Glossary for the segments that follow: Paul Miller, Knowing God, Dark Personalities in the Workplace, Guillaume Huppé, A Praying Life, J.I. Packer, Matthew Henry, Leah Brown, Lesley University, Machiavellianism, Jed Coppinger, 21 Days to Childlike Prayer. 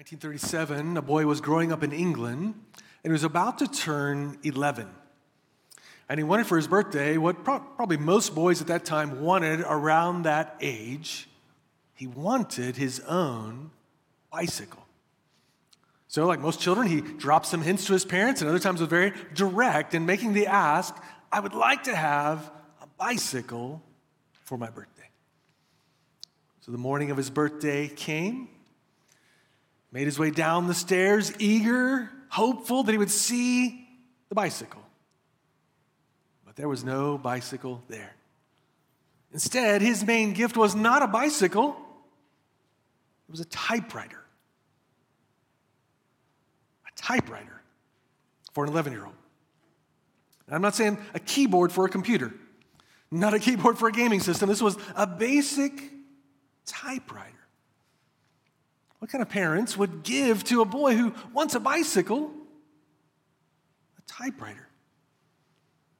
1937, a boy was growing up in England, and he was about to turn 11. And he wanted for his birthday what probably most boys at that time wanted around that age. He wanted his own bicycle. So like most children, he dropped some hints to his parents, and other times was very direct in making the ask, I would like to have a bicycle for my birthday. So the morning of his birthday came, made his way down the stairs, eager, hopeful that he would see the bicycle. But there was no bicycle there. Instead, his main gift was not a bicycle. It was a typewriter. A typewriter for an 11-year-old. And I'm not saying a keyboard for a computer. Not a keyboard for a gaming system. This was a basic typewriter. What kind of parents would give to a boy who wants a bicycle a typewriter?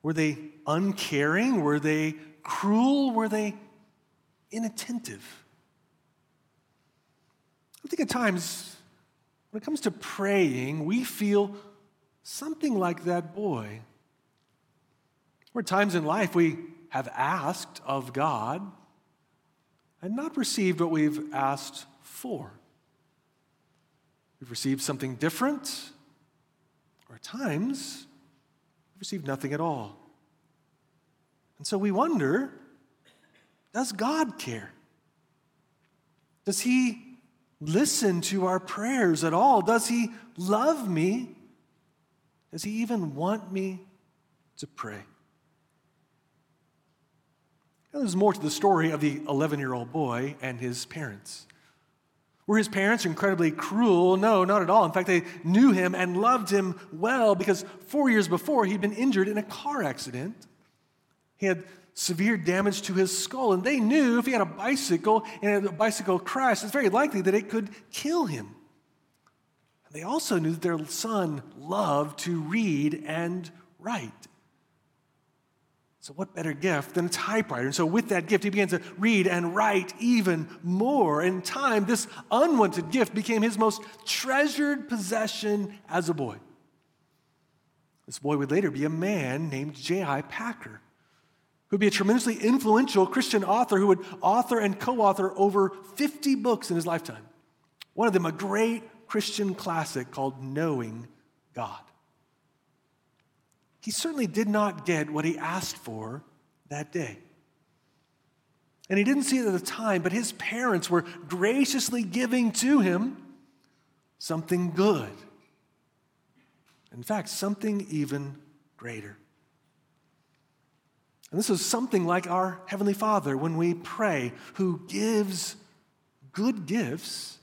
Were they uncaring? Were they cruel? Were they inattentive? I think at times, when it comes to praying, we feel something like that boy. There are times in life we have asked of God and not received what we've asked for. We've received something different, or at times, we've received nothing at all. And so we wonder, does God care? Does he listen to our prayers at all? Does he love me? Does he even want me to pray? Now, there's more to the story of the 11-year-old boy and his parents. Were his parents incredibly cruel? No, not at all. In fact, they knew him and loved him well because 4 years before, he'd been injured in a car accident. He had severe damage to his skull, and they knew if he had a bicycle and a bicycle crash, it's very likely that it could kill him. And they also knew that their son loved to read and write. So what better gift than a typewriter? And so with that gift, he began to read and write even more. In time, this unwanted gift became his most treasured possession as a boy. This boy would later be a man named J.I. Packer, who'd be a tremendously influential Christian author who would author and co-author over 50 books in his lifetime. One of them, a great Christian classic called Knowing God. He certainly did not get what he asked for that day. And he didn't see it at the time, but his parents were graciously giving to him something good. In fact, something even greater. And this is something like our Heavenly Father when we pray, who gives good gifts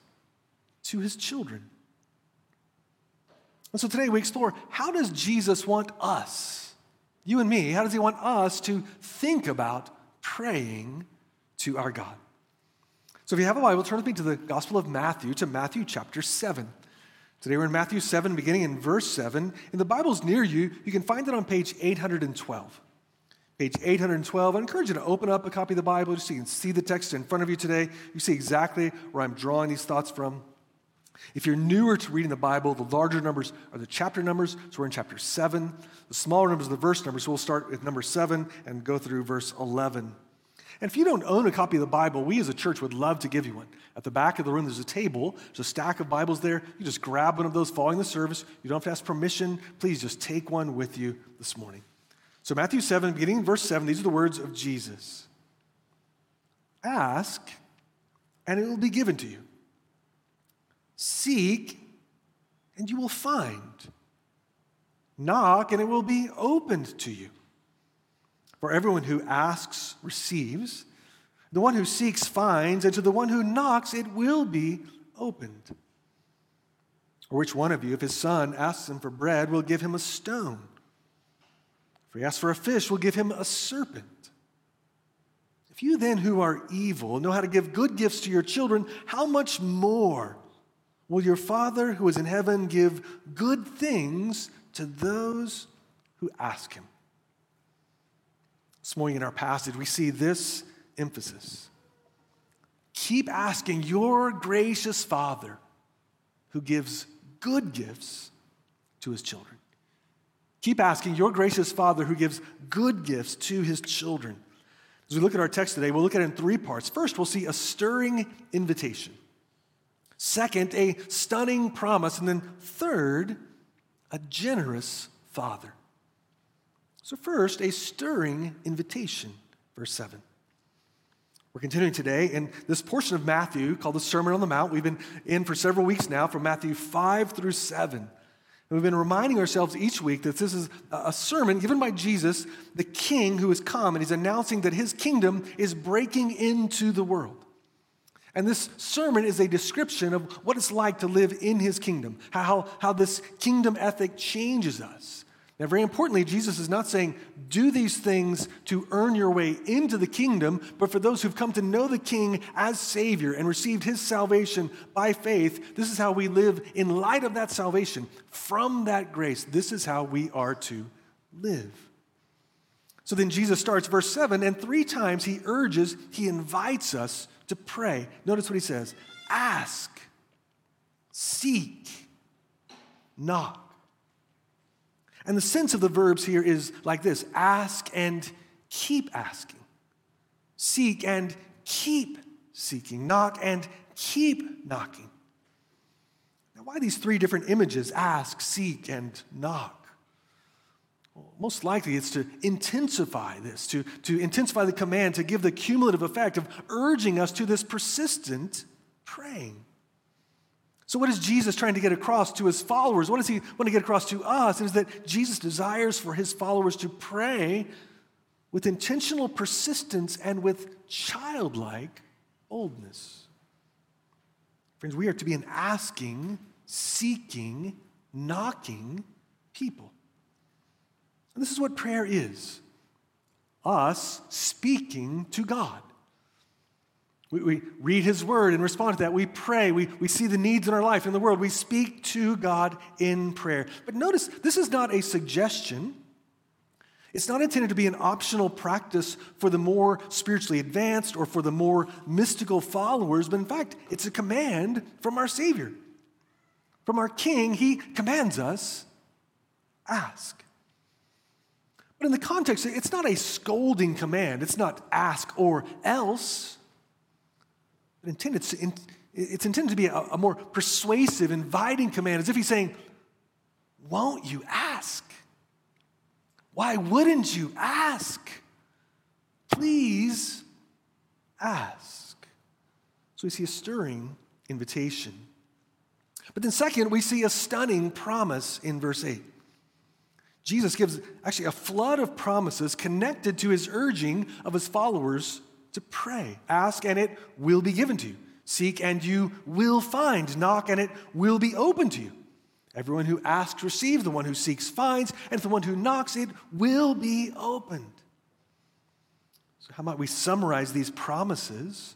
to his children. And so today we explore, how does Jesus want us, you and me, how does he want us to think about praying to our God? So if you have a Bible, turn with me to the Gospel of Matthew, to Matthew chapter 7. Today we're in Matthew 7, beginning in verse 7. In the Bibles near you, you can find it on page 812. Page 812, I encourage you to open up a copy of the Bible just so you can see the text in front of you today. You see exactly where I'm drawing these thoughts from. If you're newer to reading the Bible, the larger numbers are the chapter numbers, so we're in chapter 7. The smaller numbers are the verse numbers, so we'll start with number 7 and go through verse 11. And if you don't own a copy of the Bible, we as a church would love to give you one. At the back of the room, there's a table. There's a stack of Bibles there. You just grab one of those following the service. You don't have to ask permission. Please just take one with you this morning. So Matthew 7, beginning in verse 7, these are the words of Jesus. Ask, and it will be given to you. Seek, and you will find. Knock, and it will be opened to you. For everyone who asks receives. The one who seeks finds, and to the one who knocks it will be opened. Or which one of you, if his son asks him for bread, will give him a stone? If he asks for a fish, will give him a serpent? If you then, who are evil, know how to give good gifts to your children, how much more will your Father who is in heaven give good things to those who ask him? This morning in our passage, we see this emphasis. Keep asking your gracious Father who gives good gifts to his children. Keep asking your gracious Father who gives good gifts to his children. As we look at our text today, we'll look at it in three parts. First, we'll see a stirring invitation. Second, a stunning promise. And then third, a generous Father. So first, a stirring invitation, verse 7. We're continuing today in this portion of Matthew called the Sermon on the Mount. We've been in for several weeks now from Matthew 5 through 7. And we've been reminding ourselves each week that this is a sermon given by Jesus, the King who has come, and he's announcing that his kingdom is breaking into the world. And this sermon is a description of what it's like to live in his kingdom, how this kingdom ethic changes us. Now, very importantly, Jesus is not saying, do these things to earn your way into the kingdom, but for those who've come to know the King as Savior and received his salvation by faith, this is how we live in light of that salvation. From that grace, this is how we are to live. So then Jesus starts verse 7, and three times he invites us to pray. Notice what he says: ask, seek, knock. And the sense of the verbs here is like this: ask and keep asking, seek and keep seeking, knock and keep knocking. Now, why these three different images, ask, seek, and knock? Most likely it's to intensify this, to intensify the command, to give the cumulative effect of urging us to this persistent praying. So what is Jesus trying to get across to his followers? What does he want to get across to us? It is that Jesus desires for his followers to pray with intentional persistence and with childlike boldness. Friends, we are to be an asking, seeking, knocking people. And this is what prayer is: us speaking to God. We read his word and respond to that. We pray. We see the needs in our life, in the world. We speak to God in prayer. But notice, this is not a suggestion. It's not intended to be an optional practice for the more spiritually advanced or for the more mystical followers. But in fact, it's a command from our Savior. From our King, he commands us, ask. But in the context, it's not a scolding command. It's not ask or else. It's intended to be a more persuasive, inviting command, as if he's saying, won't you ask? Why wouldn't you ask? Please ask. So we see a stirring invitation. But then second, we see a stunning promise in verse 8. Jesus gives actually a flood of promises connected to his urging of his followers to pray. Ask and it will be given to you. Seek and you will find. Knock and it will be open to you. Everyone who asks receives. The one who seeks finds. And the one who knocks, it will be opened. So how might we summarize these promises?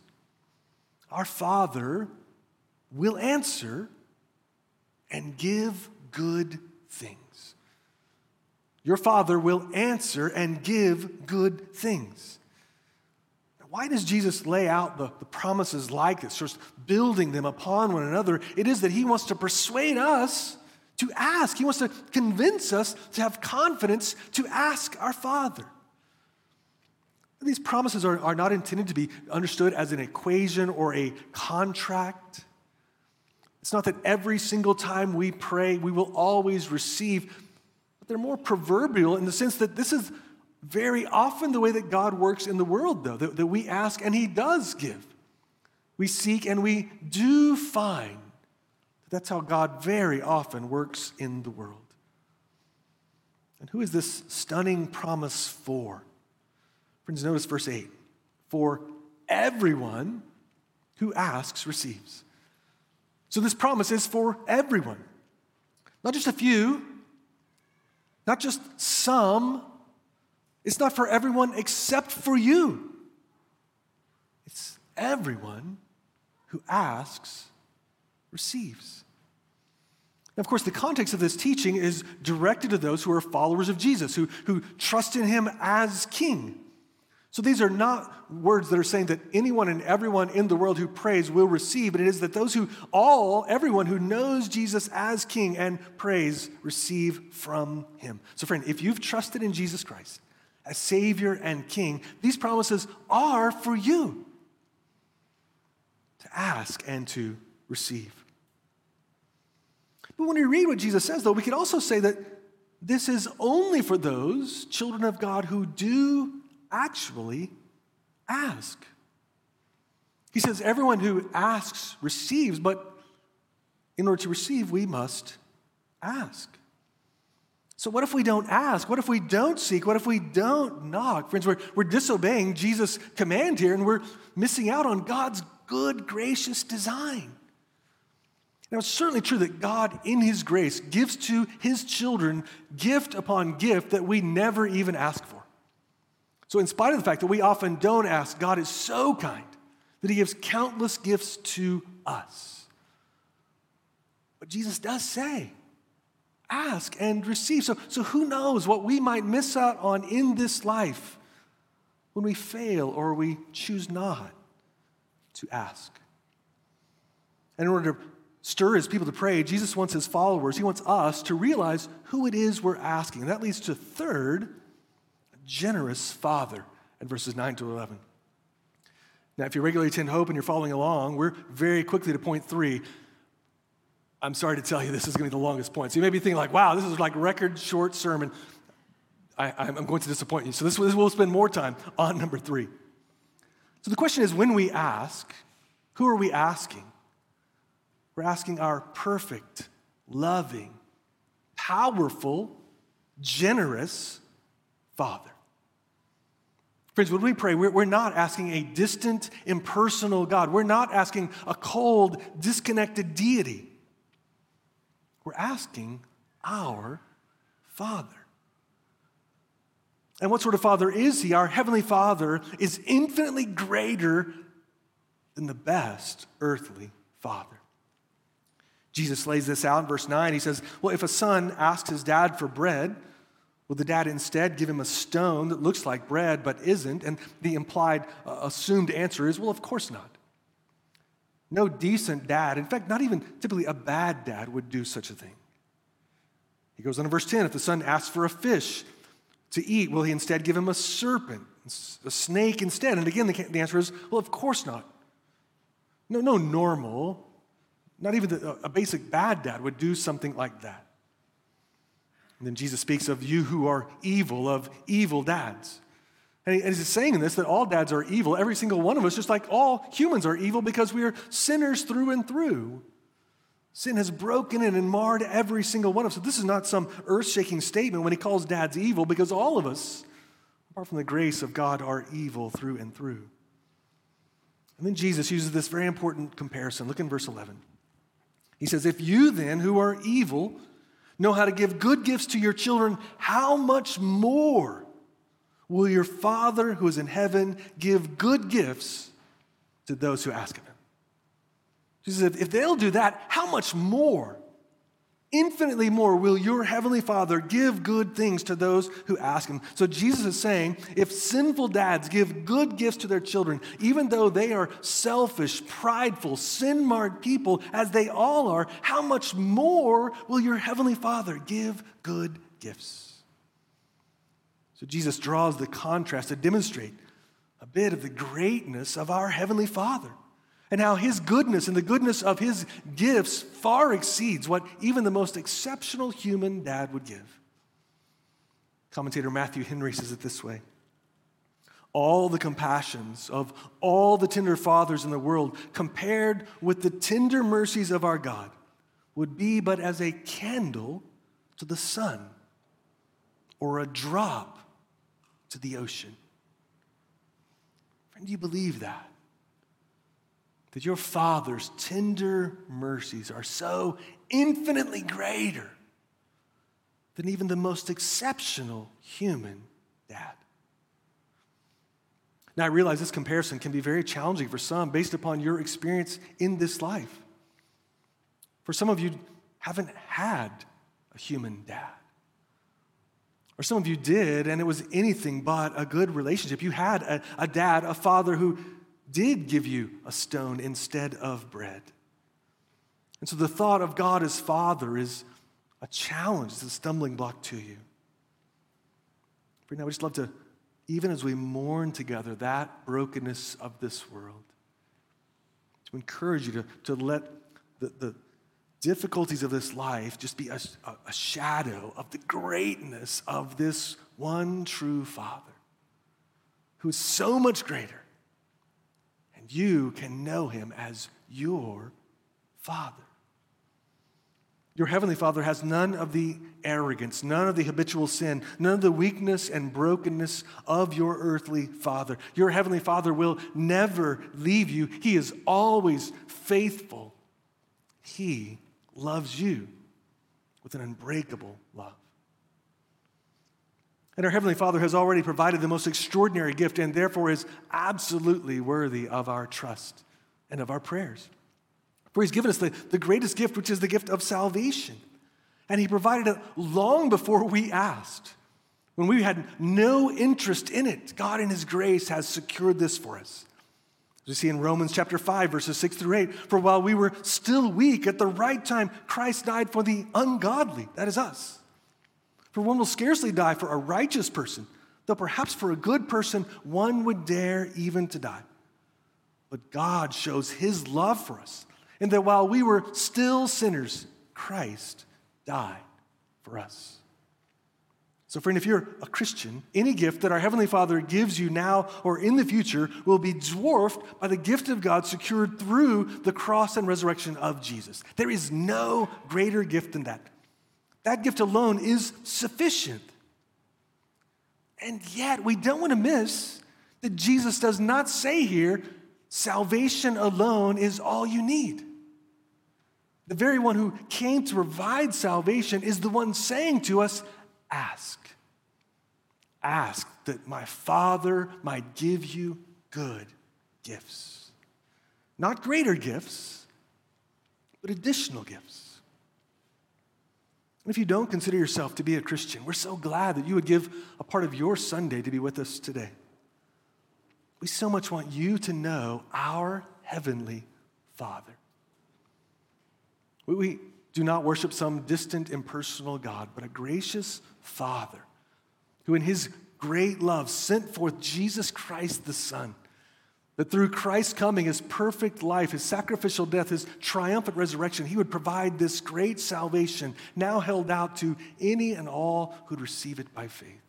Our Father will answer and give good things. Your Father will answer and give good things. Now, why does Jesus lay out the promises like this, just building them upon one another? It is that he wants to persuade us to ask. He wants to convince us to have confidence to ask our Father. And these promises are not intended to be understood as an equation or a contract. It's not that every single time we pray, we will always receive. They're more proverbial in the sense that this is very often the way that God works in the world, though, that we ask and he does give. We seek and we do find. That's how God very often works in the world. And who is this stunning promise for? Friends, notice verse 8. For everyone who asks receives. So this promise is for everyone. Not just a few. Not just some. It's not for everyone except for you. It's everyone who asks receives. Now, of course, the context of this teaching is directed to those who are followers of Jesus, who trust in him as King, So these are not words that are saying that anyone and everyone in the world who prays will receive, but it is that those who, everyone who knows Jesus as King and prays, receive from him. So friend, if you've trusted in Jesus Christ as Savior and King, these promises are for you to ask and to receive. But when we read what Jesus says, though, we could also say that this is only for those children of God who do actually ask. He says everyone who asks receives, but in order to receive, we must ask. So what if we don't ask? What if we don't seek? What if we don't knock? Friends, we're disobeying Jesus' command here, and we're missing out on God's good, gracious design. Now, it's certainly true that God, in his grace, gives to his children gift upon gift that we never even ask for. So in spite of the fact that we often don't ask, God is so kind that he gives countless gifts to us. But Jesus does say, ask and receive. So who knows what we might miss out on in this life when we fail or we choose not to ask. And in order to stir his people to pray, Jesus wants his followers, he wants us to realize who it is we're asking. And that leads to third, generous Father in verses 9 to 11. Now, if you regularly attend Hope and you're following along, we're very quickly to point 3. I'm sorry to tell you this is going to be the longest point. So you may be thinking like, wow, this is like record short sermon. I'm going to disappoint you. So this we'll spend more time on number 3. So the question is, when we ask, who are we asking? We're asking our perfect, loving, powerful, generous Father. Friends, when we pray, we're not asking a distant, impersonal God. We're not asking a cold, disconnected deity. We're asking our Father. And what sort of Father is he? Our Heavenly Father is infinitely greater than the best earthly father. Jesus lays this out in verse 9. He says, well, if a son asks his dad for bread, will the dad instead give him a stone that looks like bread but isn't? And the implied, assumed answer is, well, of course not. No decent dad, in fact, not even typically a bad dad, would do such a thing. He goes on to verse 10, if the son asks for a fish to eat, will he instead give him a serpent, a snake instead? And again, the answer is, well, of course not. No normal, not even a basic bad dad would do something like that. And then Jesus speaks of you who are evil, of evil dads. And he's saying in this that all dads are evil, every single one of us, just like all humans are evil because we are sinners through and through. Sin has broken in and marred every single one of us. So this is not some earth-shaking statement when he calls dads evil because all of us, apart from the grace of God, are evil through and through. And then Jesus uses this very important comparison. Look in verse 11. He says, if you then who are evil know how to give good gifts to your children, how much more will your Father who is in heaven give good gifts to those who ask of him? Jesus said, if they'll do that, how much more, infinitely more, will your heavenly Father give good things to those who ask him? So Jesus is saying, if sinful dads give good gifts to their children, even though they are selfish, prideful, sin-marred people, as they all are, how much more will your heavenly Father give good gifts? So Jesus draws the contrast to demonstrate a bit of the greatness of our heavenly Father, and how his goodness and the goodness of his gifts far exceeds what even the most exceptional human dad would give. Commentator Matthew Henry says it this way: all the compassions of all the tender fathers in the world compared with the tender mercies of our God would be but as a candle to the sun or a drop to the ocean. Friend, do you believe that? That your Father's tender mercies are so infinitely greater than even the most exceptional human dad. Now, I realize this comparison can be very challenging for some based upon your experience in this life. For some of you haven't had a human dad. Or some of you did, and it was anything but a good relationship. You had a dad, a father who did give you a stone instead of bread. And so the thought of God as Father is a challenge, it's a stumbling block to you. Right now, we just love to, even as we mourn together that brokenness of this world, to encourage you to let the difficulties of this life just be a shadow of the greatness of this one true Father who is so much greater, and you can know him as your Father. Your Heavenly Father has none of the arrogance, none of the habitual sin, none of the weakness and brokenness of your earthly father. Your Heavenly Father will never leave you. He is always faithful. He loves you with an unbreakable love. And our Heavenly Father has already provided the most extraordinary gift and therefore is absolutely worthy of our trust and of our prayers. For he's given us the greatest gift, which is the gift of salvation. And he provided it long before we asked. When we had no interest in it, God in his grace has secured this for us. As we see in Romans chapter 5, verses 6 through 8, for while we were still weak, at the right time, Christ died for the ungodly. That is us. For one will scarcely die for a righteous person, though perhaps for a good person, one would dare even to die. But God shows his love for us, and that while we were still sinners, Christ died for us. So friend, if you're a Christian, any gift that our Heavenly Father gives you now or in the future will be dwarfed by the gift of God secured through the cross and resurrection of Jesus. There is no greater gift than that. That gift alone is sufficient. And yet, we don't want to miss that Jesus does not say here, salvation alone is all you need. The very one who came to provide salvation is the one saying to us, ask. Ask that my Father might give you good gifts. Not greater gifts, but additional gifts. And if you don't consider yourself to be a Christian, we're so glad that you would give a part of your Sunday to be with us today. We so much want you to know our Heavenly Father. We do not worship some distant, impersonal God, but a gracious Father who in his great love sent forth Jesus Christ the Son, that through Christ's coming, his perfect life, his sacrificial death, his triumphant resurrection, he would provide this great salvation now held out to any and all who'd receive it by faith.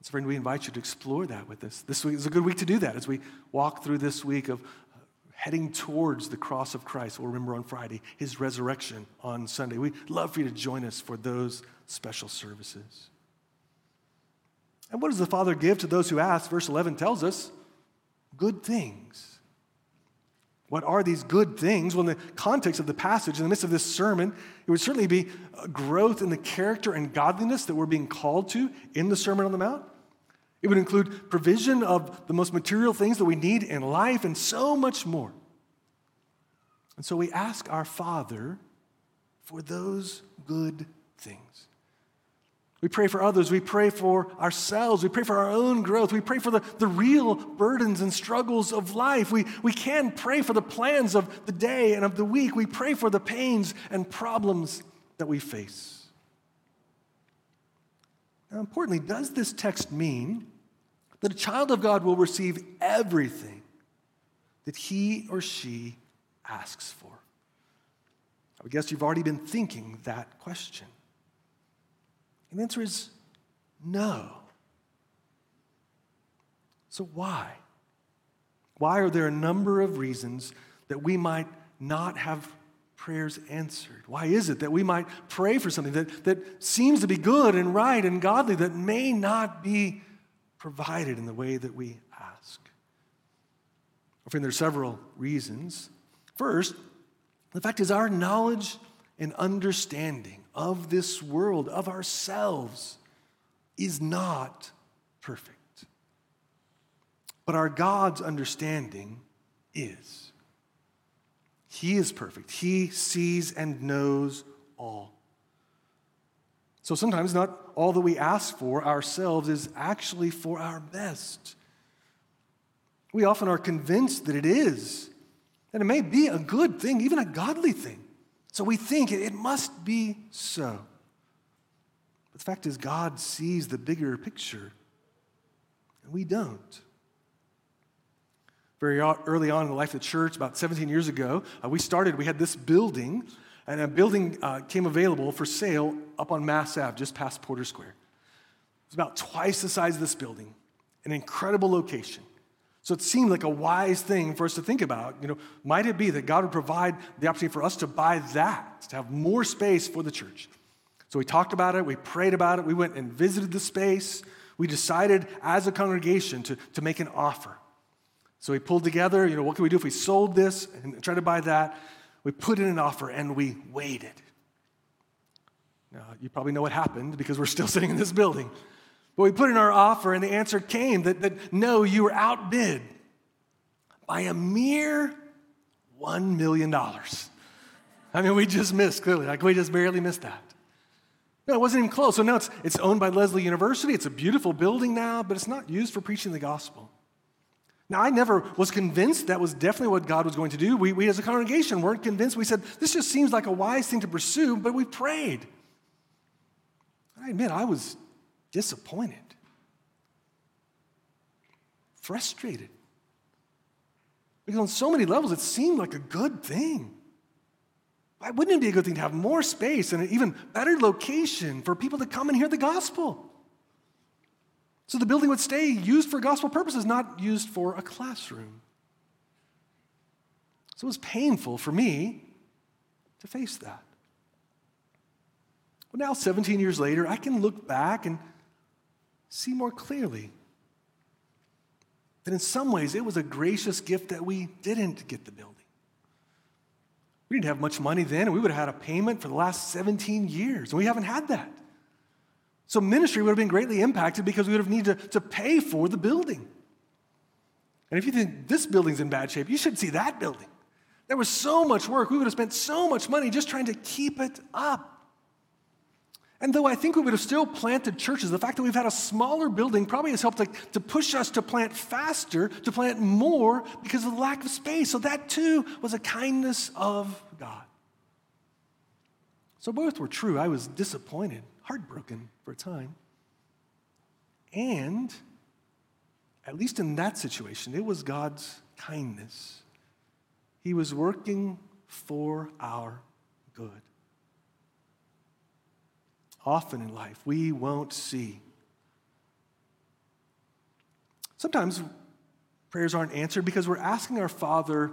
So friend, we invite you to explore that with us. This week is a good week to do that as we walk through this week of heading towards the cross of Christ. We'll remember on Friday, his resurrection on Sunday. We'd love for you to join us for those special services. And what does the Father give to those who ask? Verse 11 tells us, good things. What are these good things? Well, in the context of the passage, in the midst of this sermon, it would certainly be growth in the character and godliness that we're being called to in the Sermon on the Mount. It would include provision of the most material things that we need in life and so much more. And so we ask our Father for those good things. We pray for others. We pray for ourselves. We pray for our own growth. We pray for the real burdens and struggles of life. We can pray for the plans of the day and of the week. We pray for the pains and problems that we face. Now, importantly, does this text mean that a child of God will receive everything that he or she asks for? I would guess you've already been thinking that question. And the answer is no. So why? Why are there a number of reasons that we might not have prayers answered? Why is it that we might pray for something that seems to be good and right and godly that may not be provided in the way that we ask? I think there are several reasons. First, the fact is our knowledge and understanding of this world, of ourselves, is not perfect. But our God's understanding is. He is perfect. He sees and knows all. So sometimes not all that we ask for ourselves is actually for our best. We often are convinced that it is, and it may be a good thing, even a godly thing. So we think it must be so. But the fact is, God sees the bigger picture, and we don't. Very early on in the life of the church, about 17 years ago, we had this building, and a building came available for sale up on Mass Ave, just past Porter Square. It was about twice the size of this building, an incredible location. So it seemed like a wise thing for us to think about. You know, might it be that God would provide the opportunity for us to buy that, to have more space for the church? So we talked about it, we prayed about it, we went and visited the space. We decided as a congregation to make an offer. So we pulled together, you know, what can we do if we sold this and tried to buy that? We put in an offer and we waited. Now, you probably know what happened because we're still sitting in this building. But we put in our offer, and the answer came that no, you were outbid by a mere $1 million. I mean, we just missed, clearly. Like, we just barely missed that. No, it wasn't even close. So now it's owned by Lesley University. It's a beautiful building now, but it's not used for preaching the gospel. Now, I never was convinced that was definitely what God was going to do. We as a congregation weren't convinced. We said, this just seems like a wise thing to pursue, but we prayed. I admit, I was disappointed, frustrated. Because on so many levels, it seemed like a good thing. Why wouldn't it be a good thing to have more space and an even better location for people to come and hear the gospel? So the building would stay used for gospel purposes, not used for a classroom. So it was painful for me to face that. But now, 17 years later, I can look back and see more clearly that in some ways it was a gracious gift that we didn't get the building. We didn't have much money then, and we would have had a payment for the last 17 years, and we haven't had that. So ministry would have been greatly impacted because we would have needed to pay for the building. And if you think this building's in bad shape, you should see that building. There was so much work. We would have spent so much money just trying to keep it up. And though I think we would have still planted churches, the fact that we've had a smaller building probably has helped to push us to plant faster, to plant more because of the lack of space. So that too was a kindness of God. So both were true. I was disappointed, heartbroken for a time. And at least in that situation, it was God's kindness. He was working for our good. Often in life, we won't see. Sometimes prayers aren't answered because we're asking our Father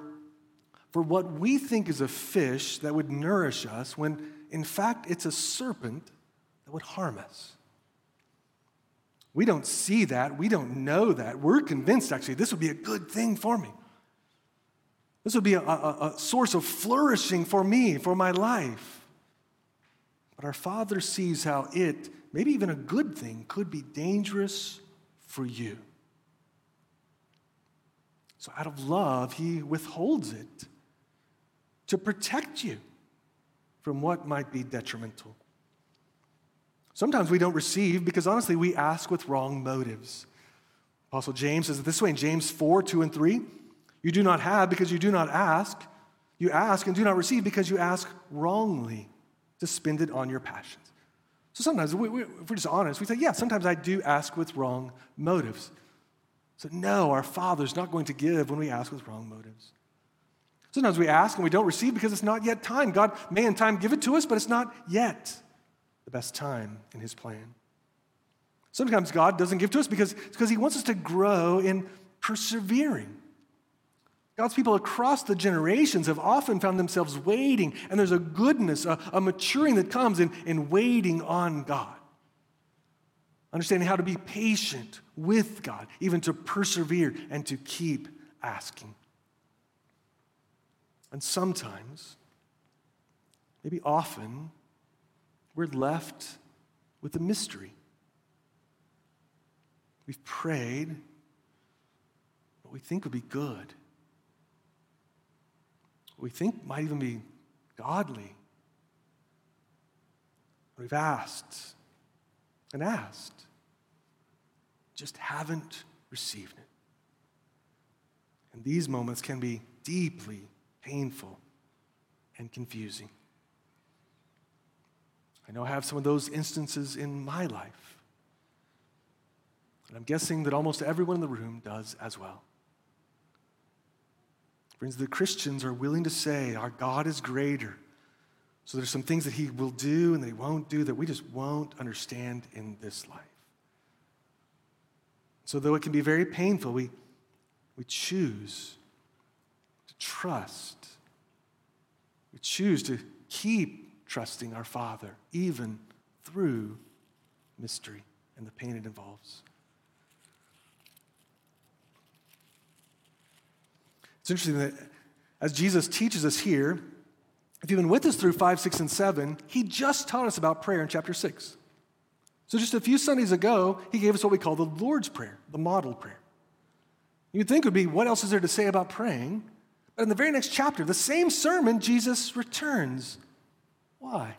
for what we think is a fish that would nourish us when, in fact, it's a serpent that would harm us. We don't see that. We don't know that. We're convinced, actually, this would be a good thing for me. This would be a source of flourishing for me, for my life. But our Father sees how it, maybe even a good thing, could be dangerous for you. So out of love, He withholds it to protect you from what might be detrimental. Sometimes we don't receive because, honestly, we ask with wrong motives. Apostle James says it this way in James 4:2-3, you do not have because you do not ask. You ask and do not receive because you ask wrongly, to spend it on your passions. So sometimes, if we're just honest, we say, yeah, sometimes I do ask with wrong motives. So no, our Father's not going to give when we ask with wrong motives. Sometimes we ask and we don't receive because it's not yet time. God may in time give it to us, but it's not yet the best time in His plan. Sometimes God doesn't give to us because He wants us to grow in persevering. God's people across the generations have often found themselves waiting, and there's a goodness, a maturing that comes in waiting on God. Understanding how to be patient with God, even to persevere and to keep asking. And sometimes, maybe often, we're left with a mystery. We've prayed what we think would be good. We think might even be godly. We've asked and asked, just haven't received it. And these moments can be deeply painful and confusing. I know I have some of those instances in my life. And I'm guessing that almost everyone in the room does as well. It means that Christians are willing to say our God is greater. So there's some things that he will do and that he won't do that we just won't understand in this life. So though it can be very painful, we choose to trust. We choose to keep trusting our Father, even through mystery and the pain it involves. It's interesting that as Jesus teaches us here, if you've been with us through 5, 6, and 7, he just taught us about prayer in chapter 6. So just a few Sundays ago, he gave us what we call the Lord's Prayer, the model prayer. You'd think it would be, what else is there to say about praying? But in the very next chapter, the same sermon, Jesus returns. Why?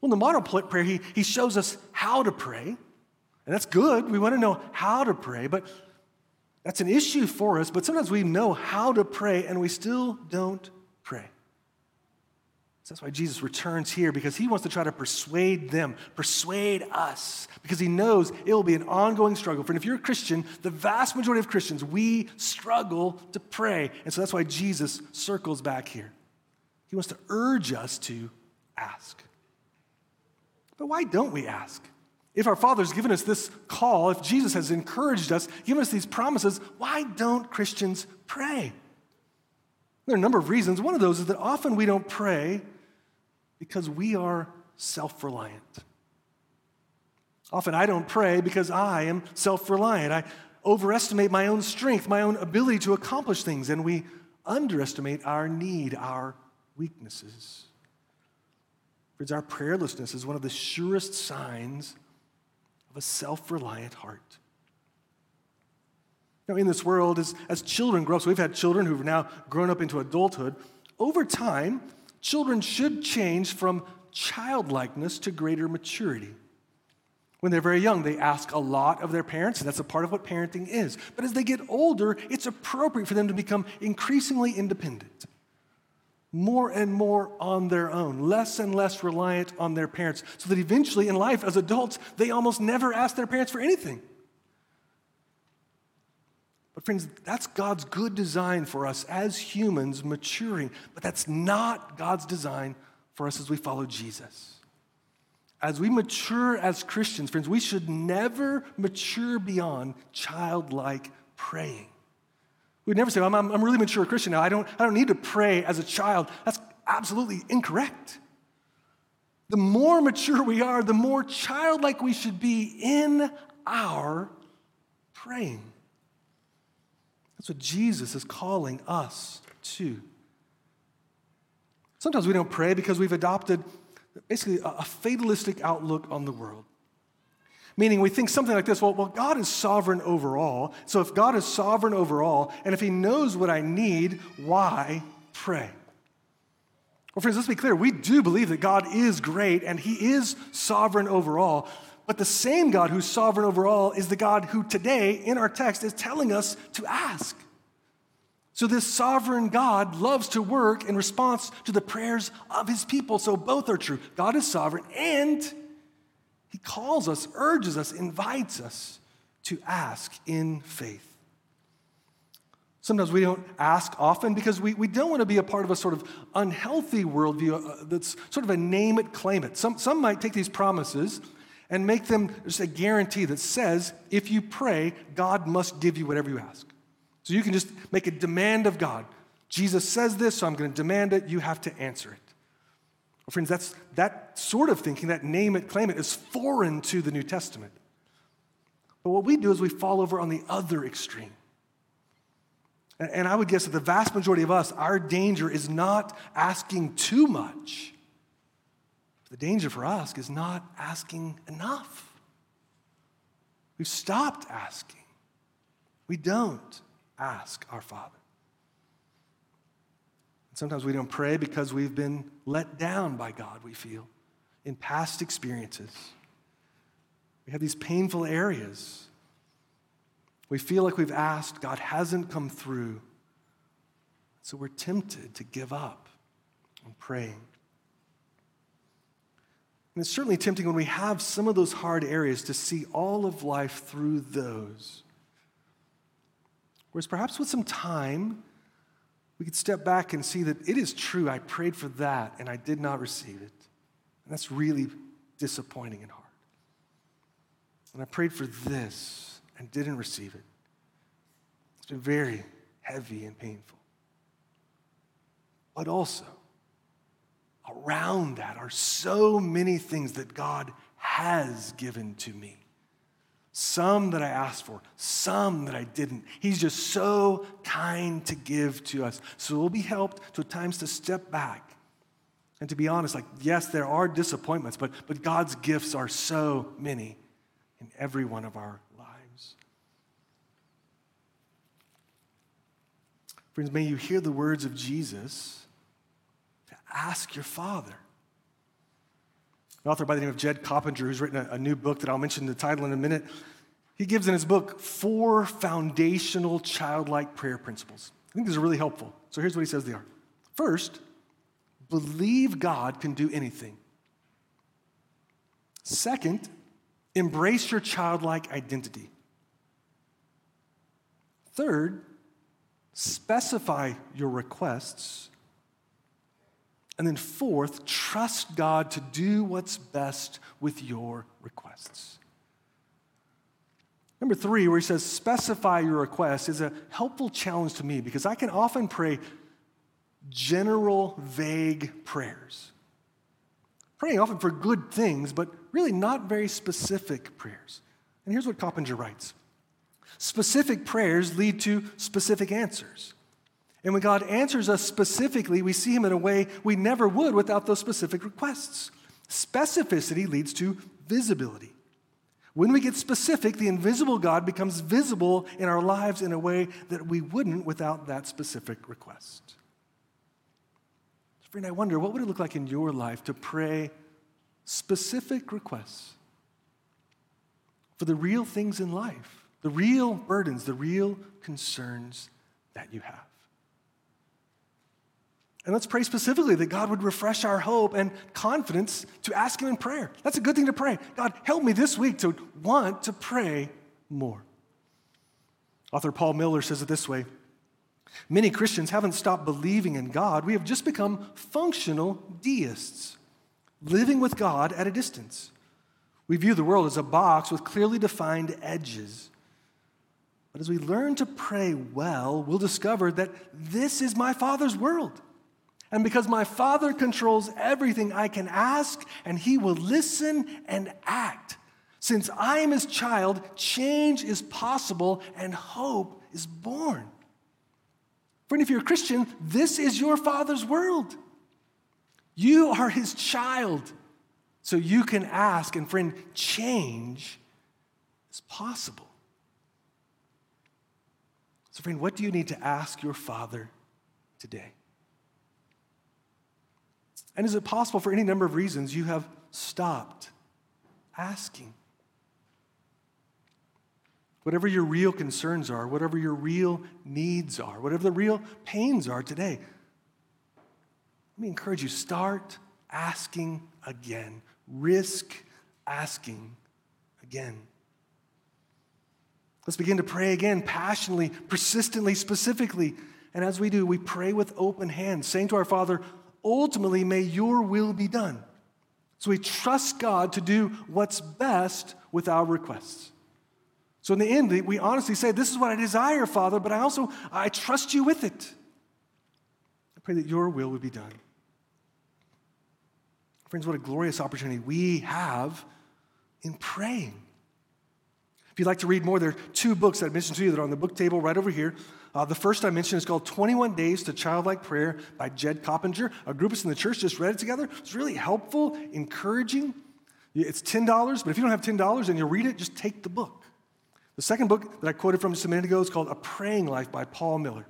Well, in the model prayer, he shows us how to pray, and that's good. We want to know how to pray, but that's an issue for us. But sometimes we know how to pray, and we still don't pray. So that's why Jesus returns here, because he wants to try to persuade them, persuade us, because he knows it will be an ongoing struggle. And if you're a Christian, the vast majority of Christians, we struggle to pray. And so that's why Jesus circles back here. He wants to urge us to ask. But why don't we ask? If our Father's given us this call, if Jesus has encouraged us, given us these promises, why don't Christians pray? There are a number of reasons. One of those is that often we don't pray because we are self-reliant. Often I don't pray because I am self-reliant. I overestimate my own strength, my own ability to accomplish things, and we underestimate our need, our weaknesses. Friends, our prayerlessness is one of the surest signs of a self-reliant heart. Now, in this world, as children grow up, so we've had children who've now grown up into adulthood, over time, children should change from childlikeness to greater maturity. When they're very young, they ask a lot of their parents, and that's a part of what parenting is. But as they get older, it's appropriate for them to become increasingly independent, more and more on their own, less and less reliant on their parents, so that eventually in life, as adults, they almost never ask their parents for anything. But friends, that's God's good design for us as humans maturing, but that's not God's design for us as we follow Jesus. As we mature as Christians, friends, we should never mature beyond childlike praying. We'd never say, well, I'm a really mature Christian now. I don't need to pray as a child. That's absolutely incorrect. The more mature we are, the more childlike we should be in our praying. That's what Jesus is calling us to. Sometimes we don't pray because we've adopted basically a fatalistic outlook on the world. Meaning we think something like this, well, God is sovereign over all. So if God is sovereign over all, and if he knows what I need, why pray? Well, friends, let's be clear. We do believe that God is great and he is sovereign over all. But the same God who's sovereign over all is the God who today in our text is telling us to ask. So this sovereign God loves to work in response to the prayers of his people. So both are true. God is sovereign and he calls us, urges us, invites us to ask in faith. Sometimes we don't ask often because we don't want to be a part of a sort of unhealthy worldview that's sort of a name it, claim it. Some might take these promises and make them just a guarantee that says, if you pray, God must give you whatever you ask. So you can just make a demand of God. Jesus says this, so I'm going to demand it. You have to answer it. Well, friends, that sort of thinking, that name it, claim it, is foreign to the New Testament. But what we do is we fall over on the other extreme. And I would guess that the vast majority of us, our danger is not asking too much. The danger for us is not asking enough. We've stopped asking. We don't ask our Father. And sometimes we don't pray because we've been let down by God, we feel, in past experiences. We have these painful areas. We feel like we've asked, God hasn't come through. So we're tempted to give up on praying. And it's certainly tempting when we have some of those hard areas to see all of life through those. Whereas perhaps with some time, we could step back and see that it is true, I prayed for that and I did not receive it. And that's really disappointing and hard. And I prayed for this and didn't receive it. It's been very heavy and painful. But also, around that are so many things that God has given to me. Some that I asked for, some that I didn't. He's just so kind to give to us. So we'll be helped to at times to step back. And to be honest, like, yes, there are disappointments, but God's gifts are so many in every one of our lives. Friends, may you hear the words of Jesus to ask your Father. An author by the name of Jed Coppinger, who's written a new book that I'll mention the title in a minute, he gives in his book 4 foundational childlike prayer principles. I think these are really helpful. So here's what he says they are. First, believe God can do anything. Second, embrace your childlike identity. Third, specify your requests. And then fourth, trust God to do what's best with your requests. Number 3, where he says specify your request, is a helpful challenge to me because I can often pray general, vague prayers. Praying often for good things, but really not very specific prayers. And here's what Coppinger writes. Specific prayers lead to specific answers. And when God answers us specifically, we see him in a way we never would without those specific requests. Specificity leads to visibility. When we get specific, the invisible God becomes visible in our lives in a way that we wouldn't without that specific request. Friend, I wonder, what would it look like in your life to pray specific requests for the real things in life, the real burdens, the real concerns that you have? And let's pray specifically that God would refresh our hope and confidence to ask him in prayer. That's a good thing to pray. God, help me this week to want to pray more. Author Paul Miller says it this way. Many Christians haven't stopped believing in God. We have just become functional deists, living with God at a distance. We view the world as a box with clearly defined edges. But as we learn to pray well, we'll discover that this is my Father's world. And because my Father controls everything, I can ask, and he will listen and act. Since I am his child, change is possible and hope is born. Friend, if you're a Christian, this is your Father's world. You are his child, so you can ask, and friend, change is possible. So, friend, what do you need to ask your Father today? And is it possible for any number of reasons you have stopped asking? Whatever your real concerns are, whatever your real needs are, whatever the real pains are today, let me encourage you, start asking again. Risk asking again. Let's begin to pray again, passionately, persistently, specifically. And as we do, we pray with open hands, saying to our Father, ultimately, may your will be done. So we trust God to do what's best with our requests. So in the end, we honestly say, this is what I desire, Father, but I trust you with it. I pray that your will would be done. Friends, what a glorious opportunity we have in praying. If you'd like to read more, there are 2 books that I mentioned to you that are on the book table right over here. The first I mentioned is called 21 Days to Childlike Prayer by Jed Coppinger. A group of us in the church just read it together. It's really helpful, encouraging. It's $10, but if you don't have $10 and you read it, just take the book. The second book that I quoted from just a minute ago is called A Praying Life by Paul Miller.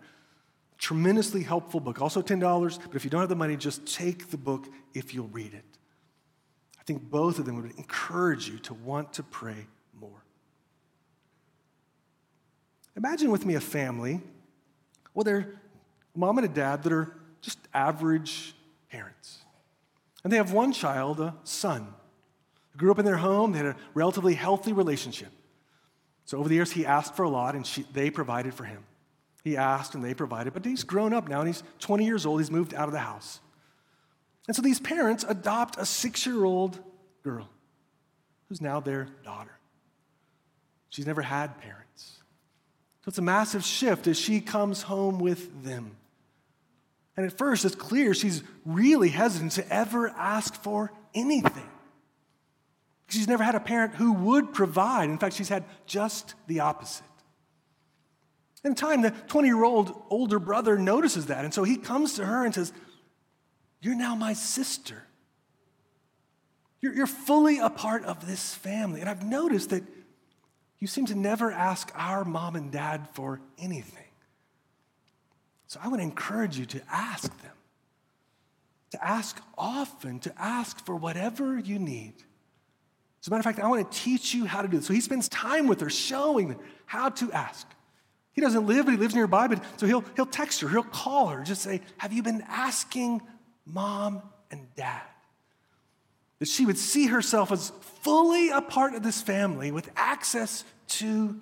Tremendously helpful book, also $10, but if you don't have the money, just take the book if you'll read it. I think both of them would encourage you to want to pray more. Imagine with me a family. Well, they're a mom and a dad that are just average parents. And they have one child, a son. They grew up in their home. They had a relatively healthy relationship. So over the years, he asked for a lot, and they provided for him. He asked, and they provided. But he's grown up now, and he's 20 years old. He's moved out of the house. And so these parents adopt a 6-year-old girl who's now their daughter. She's never had parents. So it's a massive shift as she comes home with them. And at first, it's clear she's really hesitant to ever ask for anything. She's never had a parent who would provide. In fact, she's had just the opposite. In time, the 20-year-old older brother notices that, and so he comes to her and says, "You're now my sister. You're fully a part of this family. And I've noticed that you seem to never ask our mom and dad for anything. So I would encourage you to ask them, to ask often, to ask for whatever you need. As a matter of fact, I want to teach you how to do this." So he spends time with her, showing her how to ask. He doesn't live, but he lives nearby, but so he'll text her, he'll call her, just say, "Have you been asking Mom and Dad?" That she would see herself as fully a part of this family with access to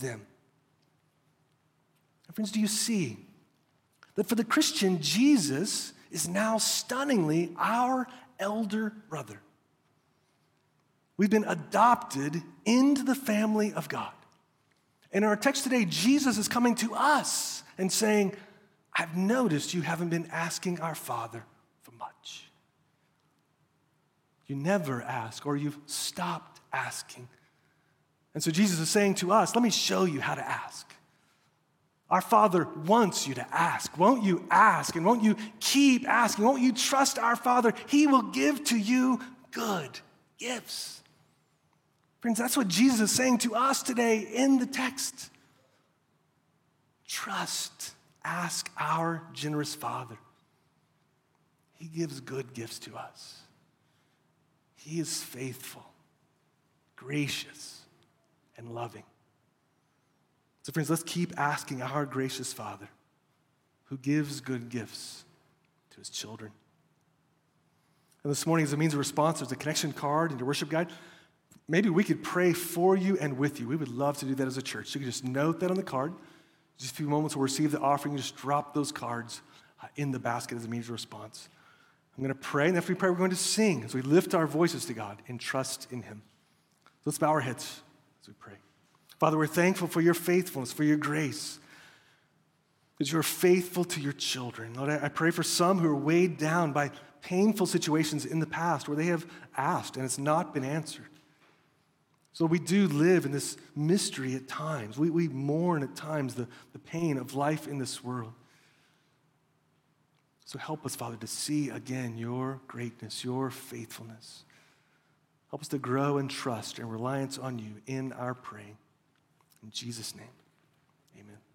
them. And friends, do you see that for the Christian, Jesus is now stunningly our elder brother? We've been adopted into the family of God. In our text today, Jesus is coming to us and saying, "I've noticed you haven't been asking our Father for much. You never ask, or you've stopped asking." And so Jesus is saying to us, "Let me show you how to ask. Our Father wants you to ask. Won't you ask? And won't you keep asking? Won't you trust our Father? He will give to you good gifts." Friends, that's what Jesus is saying to us today in the text. Trust, ask our generous Father. He gives good gifts to us. He is faithful, gracious, and loving. So friends, let's keep asking our gracious Father who gives good gifts to his children. And this morning, as a means of response, there's a connection card and your worship guide. Maybe we could pray for you and with you. We would love to do that as a church. You can just note that on the card. Just a few moments, we'll receive the offering. Just drop those cards in the basket as a means of response. I'm going to pray, and after we pray, we're going to sing as we lift our voices to God and trust in him. So let's bow our heads as we pray. Father, we're thankful for your faithfulness, for your grace, that you're faithful to your children. Lord, I pray for some who are weighed down by painful situations in the past where they have asked and it's not been answered. So we do live in this mystery at times. We mourn at times the pain of life in this world. So help us, Father, to see again your greatness, your faithfulness. Help us to grow in trust and reliance on you in our praying. In Jesus' name, amen.